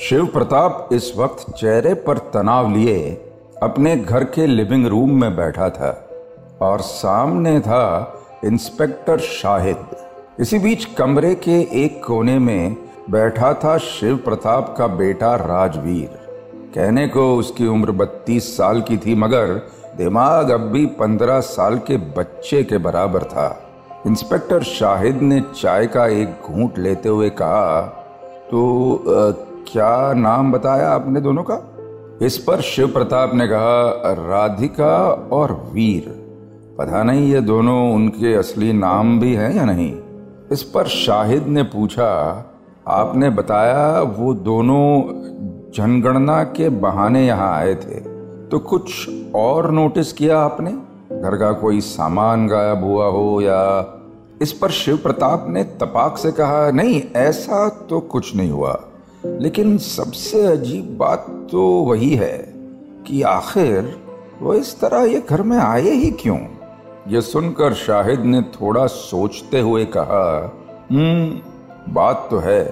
शिव प्रताप इस वक्त चेहरे पर तनाव लिए अपने घर के लिविंग रूम में बैठा था और सामने था इंस्पेक्टर शाहिद। इसी बीच कमरे के एक कोने में बैठा था शिव प्रताप का बेटा राजवीर। कहने को उसकी उम्र 32 साल की थी मगर दिमाग अब भी 15 साल के बच्चे के बराबर था। इंस्पेक्टर शाहिद ने चाय का एक घूंट लेते हुए कहा, तो क्या नाम बताया आपने दोनों का? इस पर शिव प्रताप ने कहा, राधिका और वीर। पता नहीं ये दोनों उनके असली नाम भी हैं या नहीं। इस पर शाहिद ने पूछा, आपने बताया वो दोनों जनगणना के बहाने यहाँ आए थे, तो कुछ और नोटिस किया आपने? घर का कोई सामान गायब हुआ हो या? इस पर शिव प्रताप ने तपाक से कहा, नहीं ऐसा तो कुछ नहीं हुआ, लेकिन सबसे अजीब बात तो वही है कि आखिर वो इस तरह ये घर में आए ही क्यों? ये सुनकर शाहिद ने थोड़ा सोचते हुए कहा, बात तो है,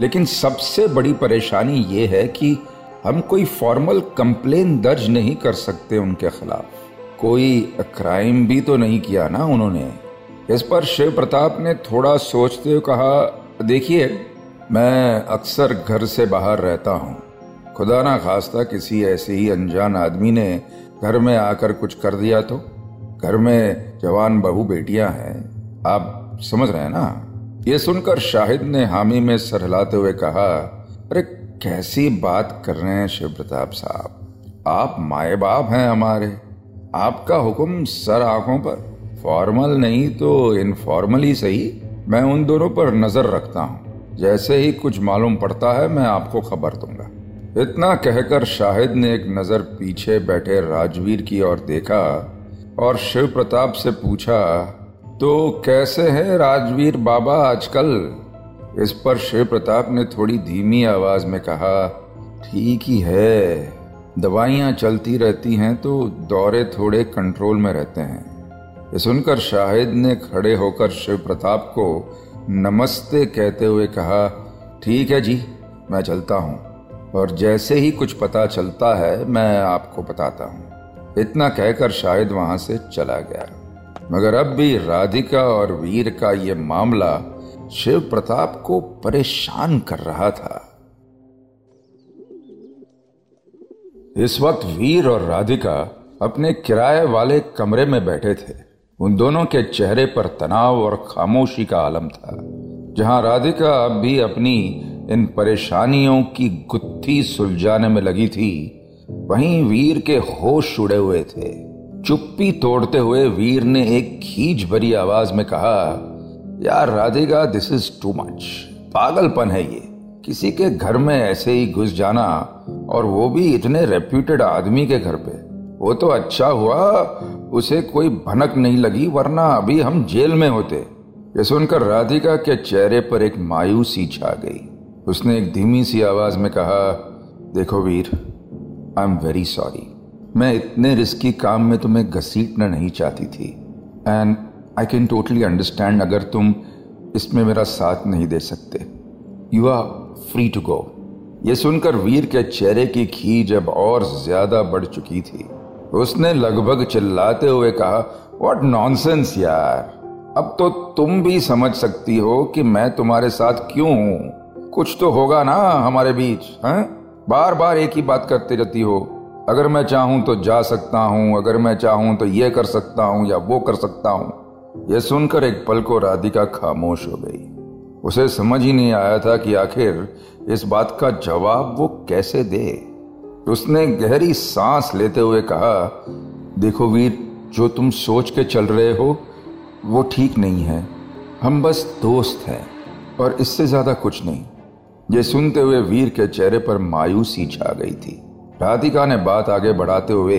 लेकिन सबसे बड़ी परेशानी ये है कि हम कोई फॉर्मल कंप्लेन दर्ज नहीं कर सकते उनके खिलाफ। कोई क्राइम भी तो नहीं किया ना उन्होंने। इस पर शिव प्रताप ने थोड़ा सोचते हुए कहा, देखिए मैं अक्सर घर से बाहर रहता हूँ, खुदा ना खास्ता किसी ऐसे ही अनजान आदमी ने घर में आकर कुछ कर दिया तो? घर में जवान बहू बेटियाँ हैं, आप समझ रहे हैं ना। ये सुनकर शाहिद ने हामी में सर हिलाते हुए कहा, अरे कैसी बात कर रहे हैं शिव प्रताप साहब, आप माए बाप हैं हमारे, आपका हुक्म सर आंखों पर, फॉर्मल नहीं तो इनफॉर्मल ही सही, मैं उन दोनों पर नज़र रखता हूँ, जैसे ही कुछ मालूम पड़ता है मैं आपको खबर दूंगा। इतना कहकर शाहिद ने एक नज़र पीछे बैठे राजवीर की ओर देखा और शिव प्रताप से पूछा, तो कैसे हैं राजवीर बाबा आजकल? इस पर शिव प्रताप ने थोड़ी धीमी आवाज़ में कहा, ठीक ही है, दवाइयाँ चलती रहती हैं तो दौरे थोड़े कंट्रोल में रहते हैं। सुनकर शाहिद ने खड़े होकर शिव प्रताप को नमस्ते कहते हुए कहा, ठीक है जी मैं चलता हूँ, और जैसे ही कुछ पता चलता है मैं आपको बताता हूँ। इतना कहकर शाहिद वहाँ से चला गया। मगर अब भी राधिका और वीर का ये मामला शिव प्रताप को परेशान कर रहा था। इस वक्त वीर और राधिका अपने किराए वाले कमरे में बैठे थे। उन दोनों के चेहरे पर तनाव और खामोशी का आलम था। जहां राधिका अब भी अपनी इन परेशानियों की गुत्थी सुलझाने में लगी थी, वहीं वीर के होश उड़े हुए थे। चुप्पी तोड़ते हुए वीर ने एक खींच भरी आवाज में कहा, यार Radhika, this is too much, पागलपन है ये, किसी के घर में ऐसे ही घुस जाना, और वो भी इतने रेप्यूटेड आदमी के घर पे। वो तो अच्छा हुआ उसे कोई भनक नहीं लगी, वरना अभी हम जेल में होते। ये सुनकर राधिका के चेहरे पर एक मायूसी छा गई। उसने एक धीमी सी आवाज में कहा, देखो Veer, I am very sorry, मैं इतने रिस्की काम में तुम्हें घसीटना नहीं चाहती थी, and I can totally understand अगर तुम इसमें मेरा साथ नहीं दे सकते, you are free to go. ये सुनकर वीर के चेहरे की खींच अब और ज्यादा बढ़ चुकी थी। उसने लगभग चिल्लाते हुए कहा, व्हाट नॉनसेंस यार, अब तो तुम भी समझ सकती हो कि मैं तुम्हारे साथ क्यों हूँ, कुछ तो होगा ना हमारे बीच, हैं? बार बार एक ही बात करती रहती हो, अगर मैं चाहूँ तो जा सकता हूँ, अगर मैं चाहूँ तो ये कर सकता हूँ या वो कर सकता हूँ। यह सुनकर एक पल को राधिका खामोश हो गई। उसे समझ ही नहीं आया था कि आखिर इस बात का जवाब वो कैसे दे। उसने गहरी सांस लेते हुए कहा, देखो वीर, जो तुम सोच के चल रहे हो वो ठीक नहीं है, हम बस दोस्त हैं और इससे ज़्यादा कुछ नहीं। ये सुनते हुए वीर के चेहरे पर मायूसी छा गई थी। राधिका ने बात आगे बढ़ाते हुए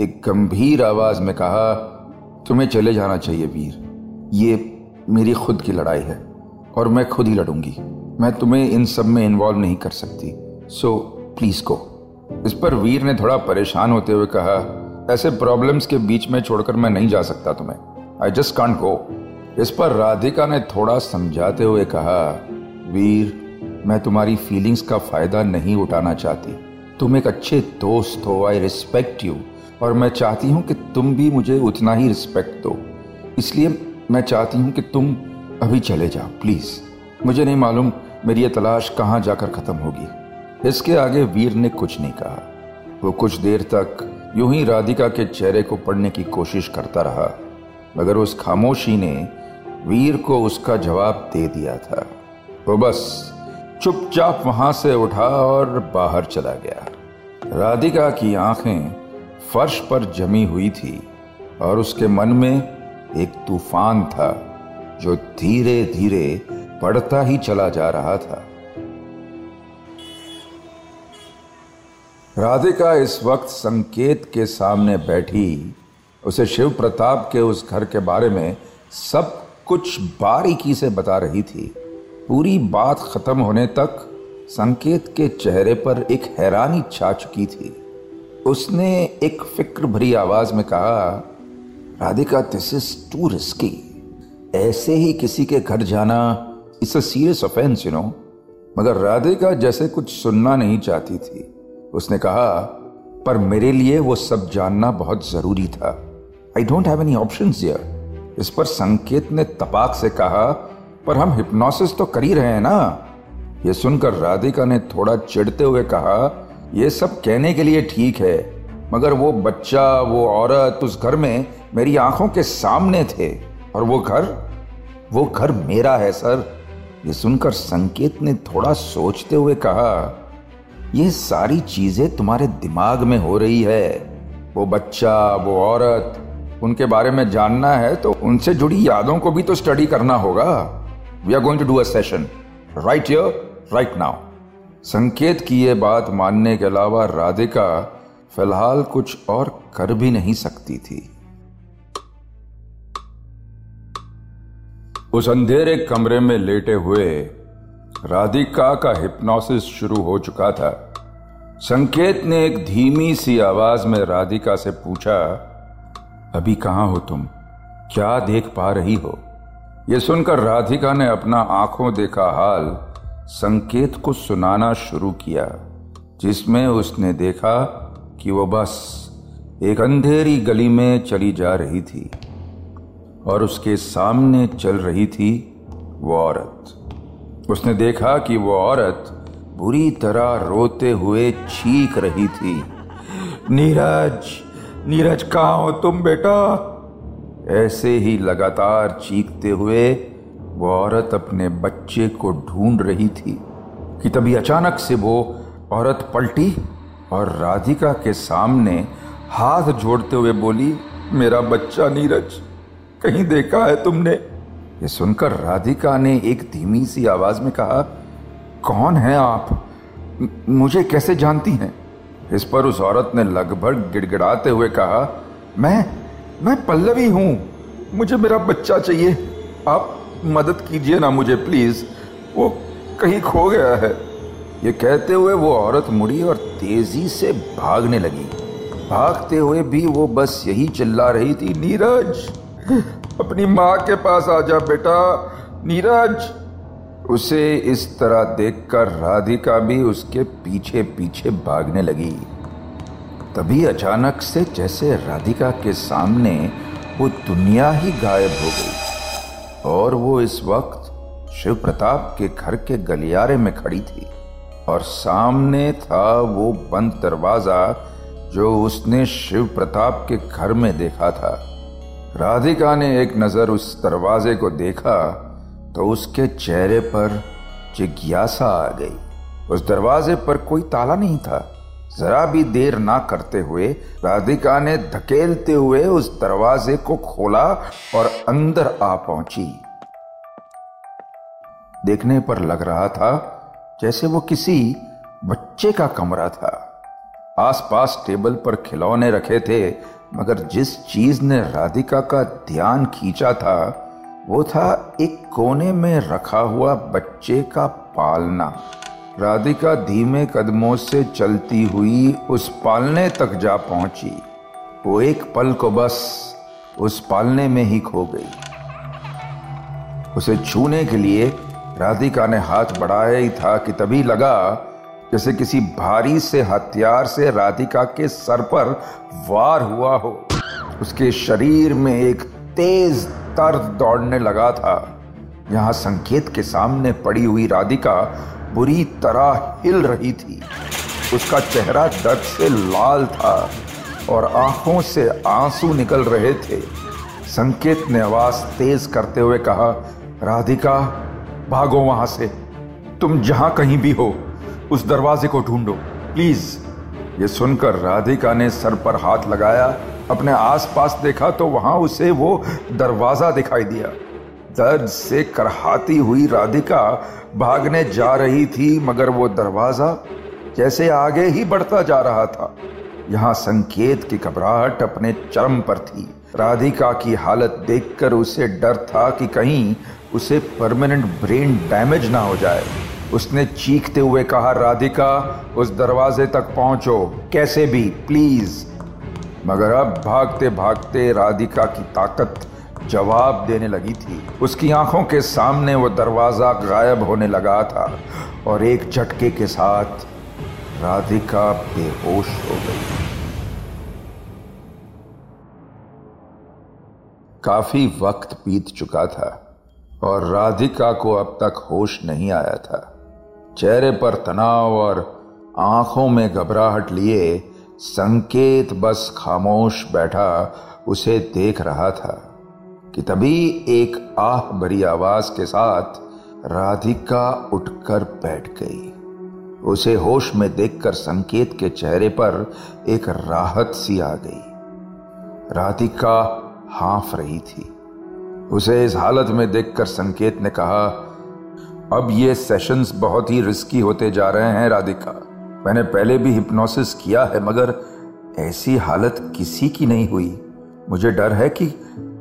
एक गंभीर आवाज़ में कहा, तुम्हें चले जाना चाहिए वीर, ये मेरी खुद की लड़ाई है और मैं खुद ही लड़ूंगी, मैं तुम्हें इन सब में इन्वॉल्व नहीं कर सकती, सो प्लीज़ गो। इस पर वीर ने थोड़ा परेशान होते हुए कहा, ऐसे प्रॉब्लम्स के बीच में छोड़कर मैं नहीं जा सकता तुम्हें, आई जस्ट कांट गो। इस पर राधिका ने थोड़ा समझाते हुए कहा, वीर मैं तुम्हारी फीलिंग्स का फ़ायदा नहीं उठाना चाहती। तुम एक अच्छे दोस्त हो, आई रिस्पेक्ट यू, और मैं चाहती हूँ कि तुम भी मुझे उतना ही रिस्पेक्ट दो। इसलिए मैं चाहती हूँ कि तुम अभी चले जाओ, प्लीज़। मुझे नहीं मालूम मेरी ये तलाश कहाँ जाकर ख़त्म होगी। इसके आगे वीर ने कुछ नहीं कहा। वो कुछ देर तक यूं ही राधिका के चेहरे को पढ़ने की कोशिश करता रहा, मगर उस खामोशी ने वीर को उसका जवाब दे दिया था। वो बस चुपचाप वहां से उठा और बाहर चला गया। राधिका की आंखें फर्श पर जमी हुई थी और उसके मन में एक तूफान था जो धीरे धीरे बढ़ता ही चला जा रहा था। राधिका इस वक्त संकेत के सामने बैठी उसे शिव प्रताप के उस घर के बारे में सब कुछ बारीकी से बता रही थी। पूरी बात खत्म होने तक संकेत के चेहरे पर एक हैरानी छा चुकी थी। उसने एक फिक्र भरी आवाज में कहा, Radhika this is too risky. ऐसे ही किसी के घर जाना it's a serious offence you know. मगर राधिका जैसे कुछ सुनना नहीं चाहती थी। उसने कहा, पर मेरे लिए वो सब जानना बहुत जरूरी था। I don't have any options here. इस पर संकेत ने तपाक से कहा, पर हम हिप्नोसिस तो कर ही रहे हैं ना। यह सुनकर राधिका ने थोड़ा चिढ़ते हुए कहा, यह सब कहने के लिए ठीक है, मगर वो बच्चा, वो औरत उस घर में मेरी आंखों के सामने थे, और वो घर मेरा है सर। यह सुनकर संकेत ने थोड़ा सोचते हुए कहा, ये सारी चीजें तुम्हारे दिमाग में हो रही है। वो बच्चा, वो औरत, उनके बारे में जानना है तो उनसे जुड़ी यादों को भी तो स्टडी करना होगा। We are going to do a session right here right now. Sanket की ये बात मानने के अलावा राधिका फिलहाल कुछ और कर भी नहीं सकती थी। उस अंधेरे कमरे में लेटे हुए राधिका का हिप्नोसिस शुरू हो चुका था। संकेत ने एक धीमी सी आवाज में राधिका से पूछा, अभी कहाँ हो तुम, क्या देख पा रही हो? यह सुनकर राधिका ने अपना आंखों देखा हाल संकेत को सुनाना शुरू किया, जिसमें उसने देखा कि वो बस एक अंधेरी गली में चली जा रही थी और उसके सामने चल रही थी वो औरत। उसने देखा कि वो औरत बुरी तरह रोते हुए चीख रही थी, नीरज, नीरज कहाँ हो तुम बेटा? ऐसे ही लगातार चीखते हुए वो औरत अपने बच्चे को ढूंढ रही थी कि तभी अचानक से वो औरत पलटी और राधिका के सामने हाथ जोड़ते हुए बोली, मेरा बच्चा नीरज, कहीं देखा है तुमने? ये सुनकर राधिका ने एक धीमी सी आवाज में कहा, कौन हैं आप, मुझे कैसे जानती हैं? इस पर उस औरत ने लगभग गिड़गिड़ाते हुए कहा, मैं पल्लवी हूँ, मुझे मेरा बच्चा चाहिए, आप मदद कीजिए ना मुझे प्लीज़, वो कहीं खो गया है। ये कहते हुए वो औरत मुड़ी और तेजी से भागने लगी। भागते हुए भी वो बस यही चिल्ला रही थी, नीरज, अपनी माँ के पास आ जा बेटा, नीरज। उसे इस तरह देखकर राधिका भी उसके पीछे पीछे भागने लगी। तभी अचानक से जैसे राधिका के सामने वो दुनिया ही गायब हो गई और वो इस वक्त शिव प्रताप के घर के गलियारे में खड़ी थी और सामने था वो बंद दरवाज़ा जो उसने शिव प्रताप के घर में देखा था। राधिका ने एक नज़र उस दरवाजे को देखा तो उसके चेहरे पर जिज्ञासा आ गई। उस दरवाजे पर कोई ताला नहीं था। जरा भी देर ना करते हुए राधिका ने धकेलते हुए उस दरवाजे को खोला और अंदर आ पहुंची। देखने पर लग रहा था जैसे वो किसी बच्चे का कमरा था। आसपास टेबल पर खिलौने रखे थे, मगर जिस चीज ने राधिका का ध्यान खींचा था वो था एक कोने में रखा हुआ बच्चे का पालना। राधिका धीमे कदमों से चलती हुई उस पालने तक जा पहुंची। वो एक पल को बस उस पालने में ही खो गई। उसे छूने के लिए राधिका ने हाथ बढ़ाया ही था कि तभी लगा जैसे किसी भारी से हथियार से राधिका के सर पर वार हुआ हो। उसके शरीर में एक तेज दर्द दौड़ने लगा था। यहाँ संकेत के सामने पड़ी हुई राधिका बुरी तरह हिल रही थी। उसका चेहरा दर्द से लाल था और आंखों से आंसू निकल रहे थे। संकेत ने आवाज़ तेज करते हुए कहा, राधिका भागो वहाँ से, तुम जहाँ कहीं भी हो उस दरवाजे को ढूंढो प्लीज़। ये सुनकर राधिका ने सर पर हाथ लगाया, अपने आसपास देखा तो वहाँ उसे वो दरवाज़ा दिखाई दिया। दर्द से करहाती हुई राधिका भागने जा रही थी, मगर वो दरवाज़ा जैसे आगे ही बढ़ता जा रहा था। यहाँ संकेत की घबराहट अपने चरम पर थी। राधिका की हालत देखकर उसे डर था कि कहीं उसे परमानेंट ब्रेन डैमेज ना हो जाए। उसने चीखते हुए कहा, राधिका उस दरवाजे तक पहुंचो कैसे भी प्लीज़। मगर अब भागते भागते राधिका की ताकत जवाब देने लगी थी। उसकी आंखों के सामने वो दरवाज़ा गायब होने लगा था और एक झटके के साथ राधिका बेहोश हो गई। काफ़ी वक्त बीत चुका था और राधिका को अब तक होश नहीं आया था। चेहरे पर तनाव और आंखों में घबराहट लिए संकेत बस खामोश बैठा उसे देख रहा था कि तभी एक आह भरी आवाज़ के साथ राधिका उठकर बैठ गई। उसे होश में देखकर संकेत के चेहरे पर एक राहत सी आ गई। राधिका हाँफ रही थी। उसे इस हालत में देखकर संकेत ने कहा, अब ये सेशंस बहुत ही रिस्की होते जा रहे हैं राधिका। मैंने पहले भी हिप्नोसिस किया है मगर ऐसी हालत किसी की नहीं हुई। मुझे डर है कि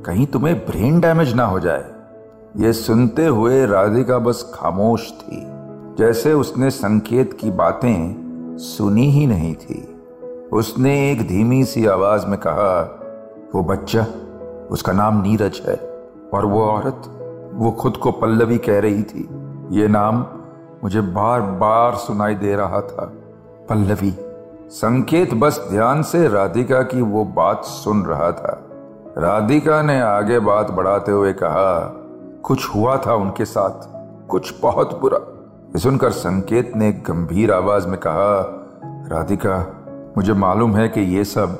कहीं तुम्हें ब्रेन डैमेज ना हो जाए। ये सुनते हुए राधिका बस खामोश थी, जैसे उसने संकेत की बातें सुनी ही नहीं थी। उसने एक धीमी सी आवाज़ में कहा, वो बच्चा, उसका नाम नीरज है, और वो औरत, वो खुद को पल्लवी कह रही थी। ये नाम मुझे बार बार सुनाई दे रहा था, पल्लवी। संकेत बस ध्यान से राधिका की वो बात सुन रहा था। राधिका ने आगे बात बढ़ाते हुए कहा, कुछ हुआ था उनके साथ, कुछ बहुत बुरा। ये सुनकर संकेत ने गंभीर आवाज़ में कहा, राधिका मुझे मालूम है कि ये सब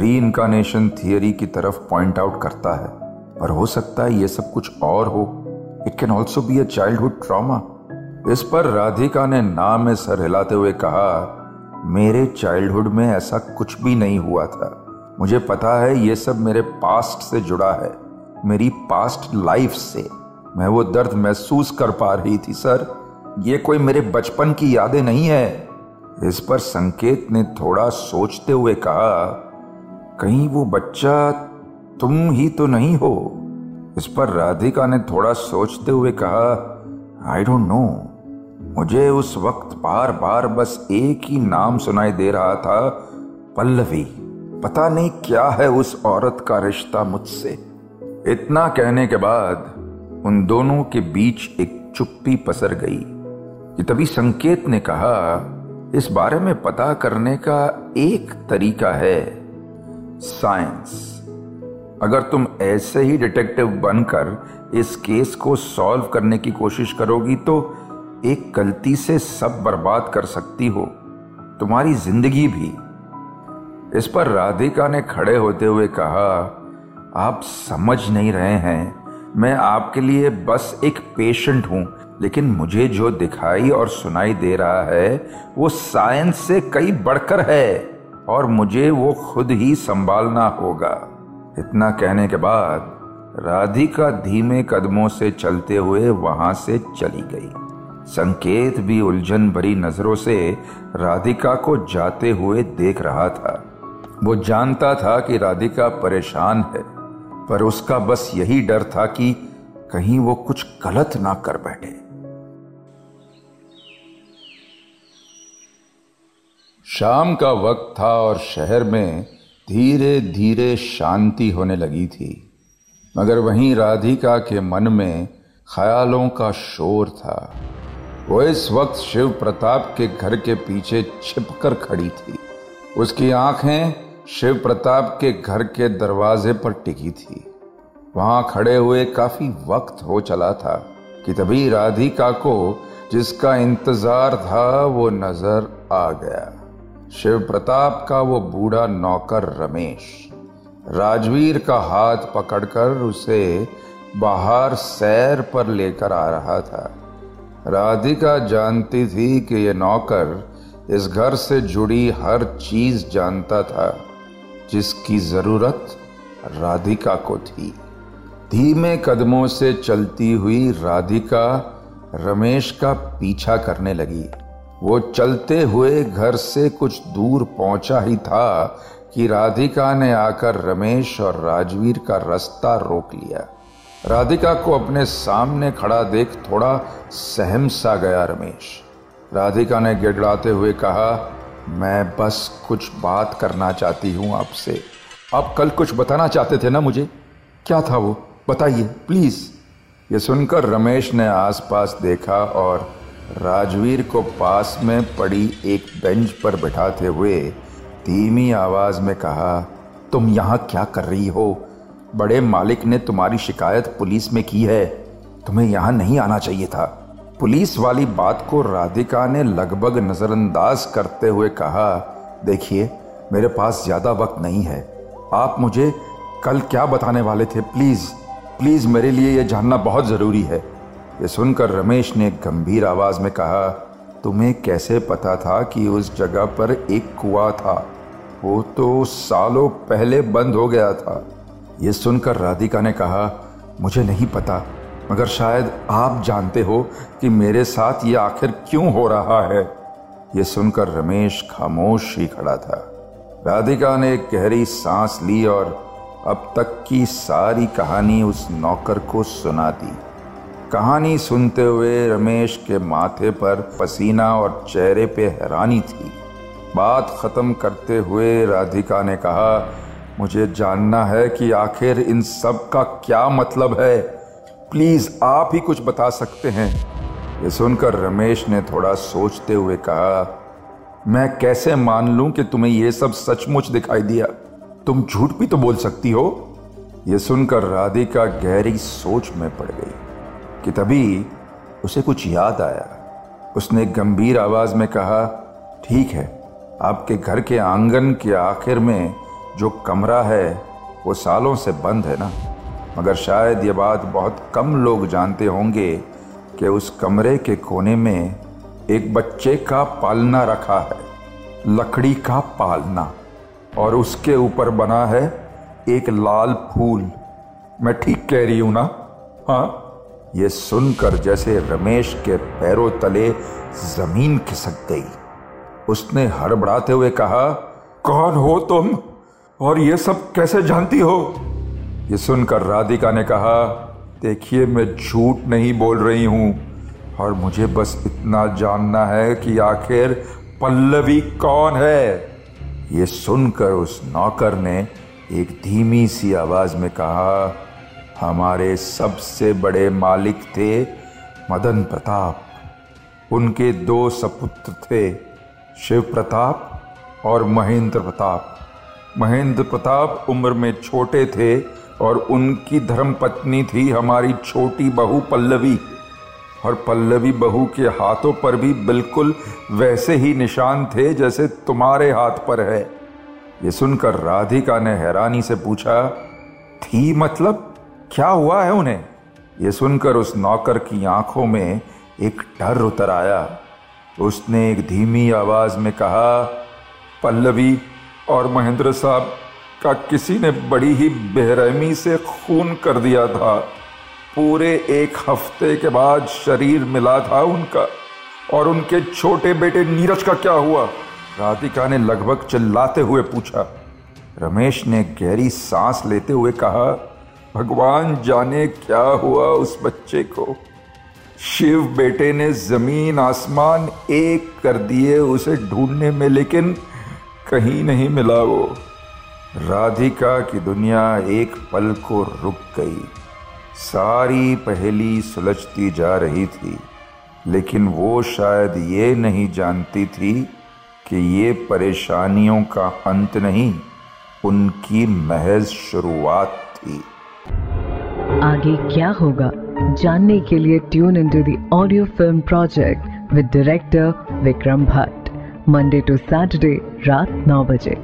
रीइनकार्नेशन थियरी की तरफ पॉइंट आउट करता है, पर हो सकता है ये सब कुछ और हो। It can also be a childhood trauma. इस पर राधिका ने ना में सर हिलाते हुए कहा, मेरे चाइल्डहुड में ऐसा कुछ भी नहीं हुआ था। मुझे पता है ये सब मेरे पास्ट से जुड़ा है, मेरी पास्ट लाइफ से। मैं वो दर्द महसूस कर पा रही थी सर, ये कोई मेरे बचपन की यादें नहीं है। इस पर संकेत ने थोड़ा सोचते हुए कहा, कहीं वो बच्चा तुम ही तो नहीं हो। इस पर राधिका ने थोड़ा सोचते हुए कहा, आई डोंट नो। मुझे उस वक्त बार बार बस एक ही नाम सुनाई दे रहा था, पल्लवी। पता नहीं क्या है उस औरत का रिश्ता मुझसे। इतना कहने के बाद उन दोनों के बीच एक चुप्पी पसर गई कि तभी संकेत ने कहा, इस बारे में पता करने का एक तरीका है, साइंस। अगर तुम ऐसे ही डिटेक्टिव बनकर इस केस को सॉल्व करने की कोशिश करोगी तो एक गलती से सब बर्बाद कर सकती हो, तुम्हारी जिंदगी भी। इस पर राधिका ने खड़े होते हुए कहा, आप समझ नहीं रहे हैं, मैं आपके लिए बस एक पेशेंट हूँ, लेकिन मुझे जो दिखाई और सुनाई दे रहा है वो साइंस से कहीं बढ़कर है और मुझे वो खुद ही संभालना होगा। इतना कहने के बाद राधिका धीमे कदमों से चलते हुए वहां से चली गई। संकेत भी उलझन भरी नजरों से राधिका को जाते हुए देख रहा था। वो जानता था कि राधिका परेशान है, पर उसका बस यही डर था कि कहीं वो कुछ गलत ना कर बैठे। शाम का वक्त था और शहर में धीरे धीरे शांति होने लगी थी, मगर वहीं राधिका के मन में ख्यालों का शोर था। वो इस वक्त शिव प्रताप के घर के पीछे छिपकर खड़ी थी। उसकी आंखें शिव प्रताप के घर के दरवाजे पर टिकी थी। वहां खड़े हुए काफी वक्त हो चला था कि तभी राधिका को जिसका इंतजार था वो नजर आ गया। शिव प्रताप का वो बूढ़ा नौकर रमेश राजवीर का हाथ पकड़कर उसे बाहर सैर पर लेकर आ रहा था। राधिका जानती थी कि ये नौकर इस घर से जुड़ी हर चीज जानता था जिसकी जरूरत राधिका को थी। धीमे कदमों से चलती हुई राधिका रमेश का पीछा करने लगी। वो चलते हुए घर से कुछ दूर पहुंचा ही था कि राधिका ने आकर रमेश और राजवीर का रास्ता रोक लिया। राधिका को अपने सामने खड़ा देख थोड़ा सहम सा गया रमेश। राधिका ने गिड़गिड़ाते हुए कहा, मैं बस कुछ बात करना चाहती हूँ आपसे। आप कल कुछ बताना चाहते थे ना मुझे, क्या था वो बताइए प्लीज़। ये सुनकर रमेश ने आसपास देखा और राजवीर को पास में पड़ी एक बेंच पर बिठाते हुए धीमी आवाज़ में कहा, तुम यहाँ क्या कर रही हो? बड़े मालिक ने तुम्हारी शिकायत पुलिस में की है, तुम्हें यहाँ नहीं आना चाहिए था। पुलिस वाली बात को राधिका ने लगभग नज़रअंदाज करते हुए कहा, देखिए मेरे पास ज़्यादा वक्त नहीं है, आप मुझे कल क्या बताने वाले थे प्लीज़ प्लीज़, मेरे लिए यह जानना बहुत ज़रूरी है। ये सुनकर रमेश ने गंभीर आवाज़ में कहा, तुम्हें कैसे पता था कि उस जगह पर एक कुआं था? वो तो सालों पहले बंद हो गया था। ये सुनकर राधिका ने कहा, मुझे नहीं पता, मगर शायद आप जानते हो कि मेरे साथ ये आखिर क्यों हो रहा है। ये सुनकर रमेश खामोश ही खड़ा था। राधिका ने एक गहरी सांस ली और अब तक की सारी कहानी उस नौकर को सुना दी। कहानी सुनते हुए रमेश के माथे पर पसीना और चेहरे पे हैरानी थी। बात ख़त्म करते हुए राधिका ने कहा, मुझे जानना है कि आखिर इन सब का क्या मतलब है, प्लीज़ आप ही कुछ बता सकते हैं। ये सुनकर रमेश ने थोड़ा सोचते हुए कहा, मैं कैसे मान लूं कि तुम्हें ये सब सचमुच दिखाई दिया, तुम झूठ भी तो बोल सकती हो। ये सुनकर राधिका गहरी सोच में पड़ गई कि तभी उसे कुछ याद आया। उसने गंभीर आवाज़ में कहा, ठीक है, आपके घर के आंगन के आखिर में जो कमरा है वो सालों से बंद है ना, मगर शायद ये बात बहुत कम लोग जानते होंगे कि उस कमरे के कोने में एक बच्चे का पालना रखा है, लकड़ी का पालना, और उसके ऊपर बना है एक लाल फूल। मैं ठीक कह रही हूँ ना? हाँ। ये सुनकर जैसे रमेश के पैरों तले जमीन खिसक गई। उसने हड़बड़ाते हुए कहा, कौन हो तुम और ये सब कैसे जानती हो? ये सुनकर राधिका ने कहा, देखिए मैं झूठ नहीं बोल रही हूँ और मुझे बस इतना जानना है कि आखिर पल्लवी कौन है। ये सुनकर उस नौकर ने एक धीमी सी आवाज़ में कहा, हमारे सबसे बड़े मालिक थे मदन प्रताप, उनके 2 सपुत्र थे, शिव प्रताप और महेंद्र प्रताप। महेंद्र प्रताप उम्र में छोटे थे और उनकी धर्मपत्नी थी हमारी छोटी बहू पल्लवी, और पल्लवी बहू के हाथों पर भी बिल्कुल वैसे ही निशान थे जैसे तुम्हारे हाथ पर है। ये सुनकर राधिका ने हैरानी से पूछा, थी मतलब क्या हुआ है उन्हें? यह सुनकर उस नौकर की आंखों में एक डर उतर आया। उसने एक धीमी आवाज में कहा, पल्लवी और महेंद्र साहब का किसी ने बड़ी ही बेरहमी से खून कर दिया था। पूरे 1 हफ्ते के बाद शरीर मिला था उनका, और उनके छोटे बेटे नीरज का क्या हुआ? राधिका ने लगभग चिल्लाते हुए पूछा। रमेश ने गहरी सांस लेते हुए कहा, भगवान जाने क्या हुआ उस बच्चे को, शिव बेटे ने जमीन आसमान एक कर दिए उसे ढूंढने में, लेकिन कहीं नहीं मिला वो। राधिका की दुनिया एक पल को रुक गई। सारी पहेली सुलझती जा रही थी, लेकिन वो शायद ये नहीं जानती थी कि ये परेशानियों का अंत नहीं, उनकी महज शुरुआत थी। आगे क्या होगा जानने के लिए tune into the audio film project with director Vikram Bhatt, Monday to Saturday रात 9 बजे।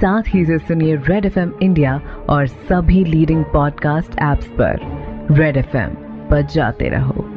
साथ ही से सुनिए रेड एफ़एम इंडिया और सभी लीडिंग पॉडकास्ट ऐप्स पर। रेड एफ़एम पर जाते रहो।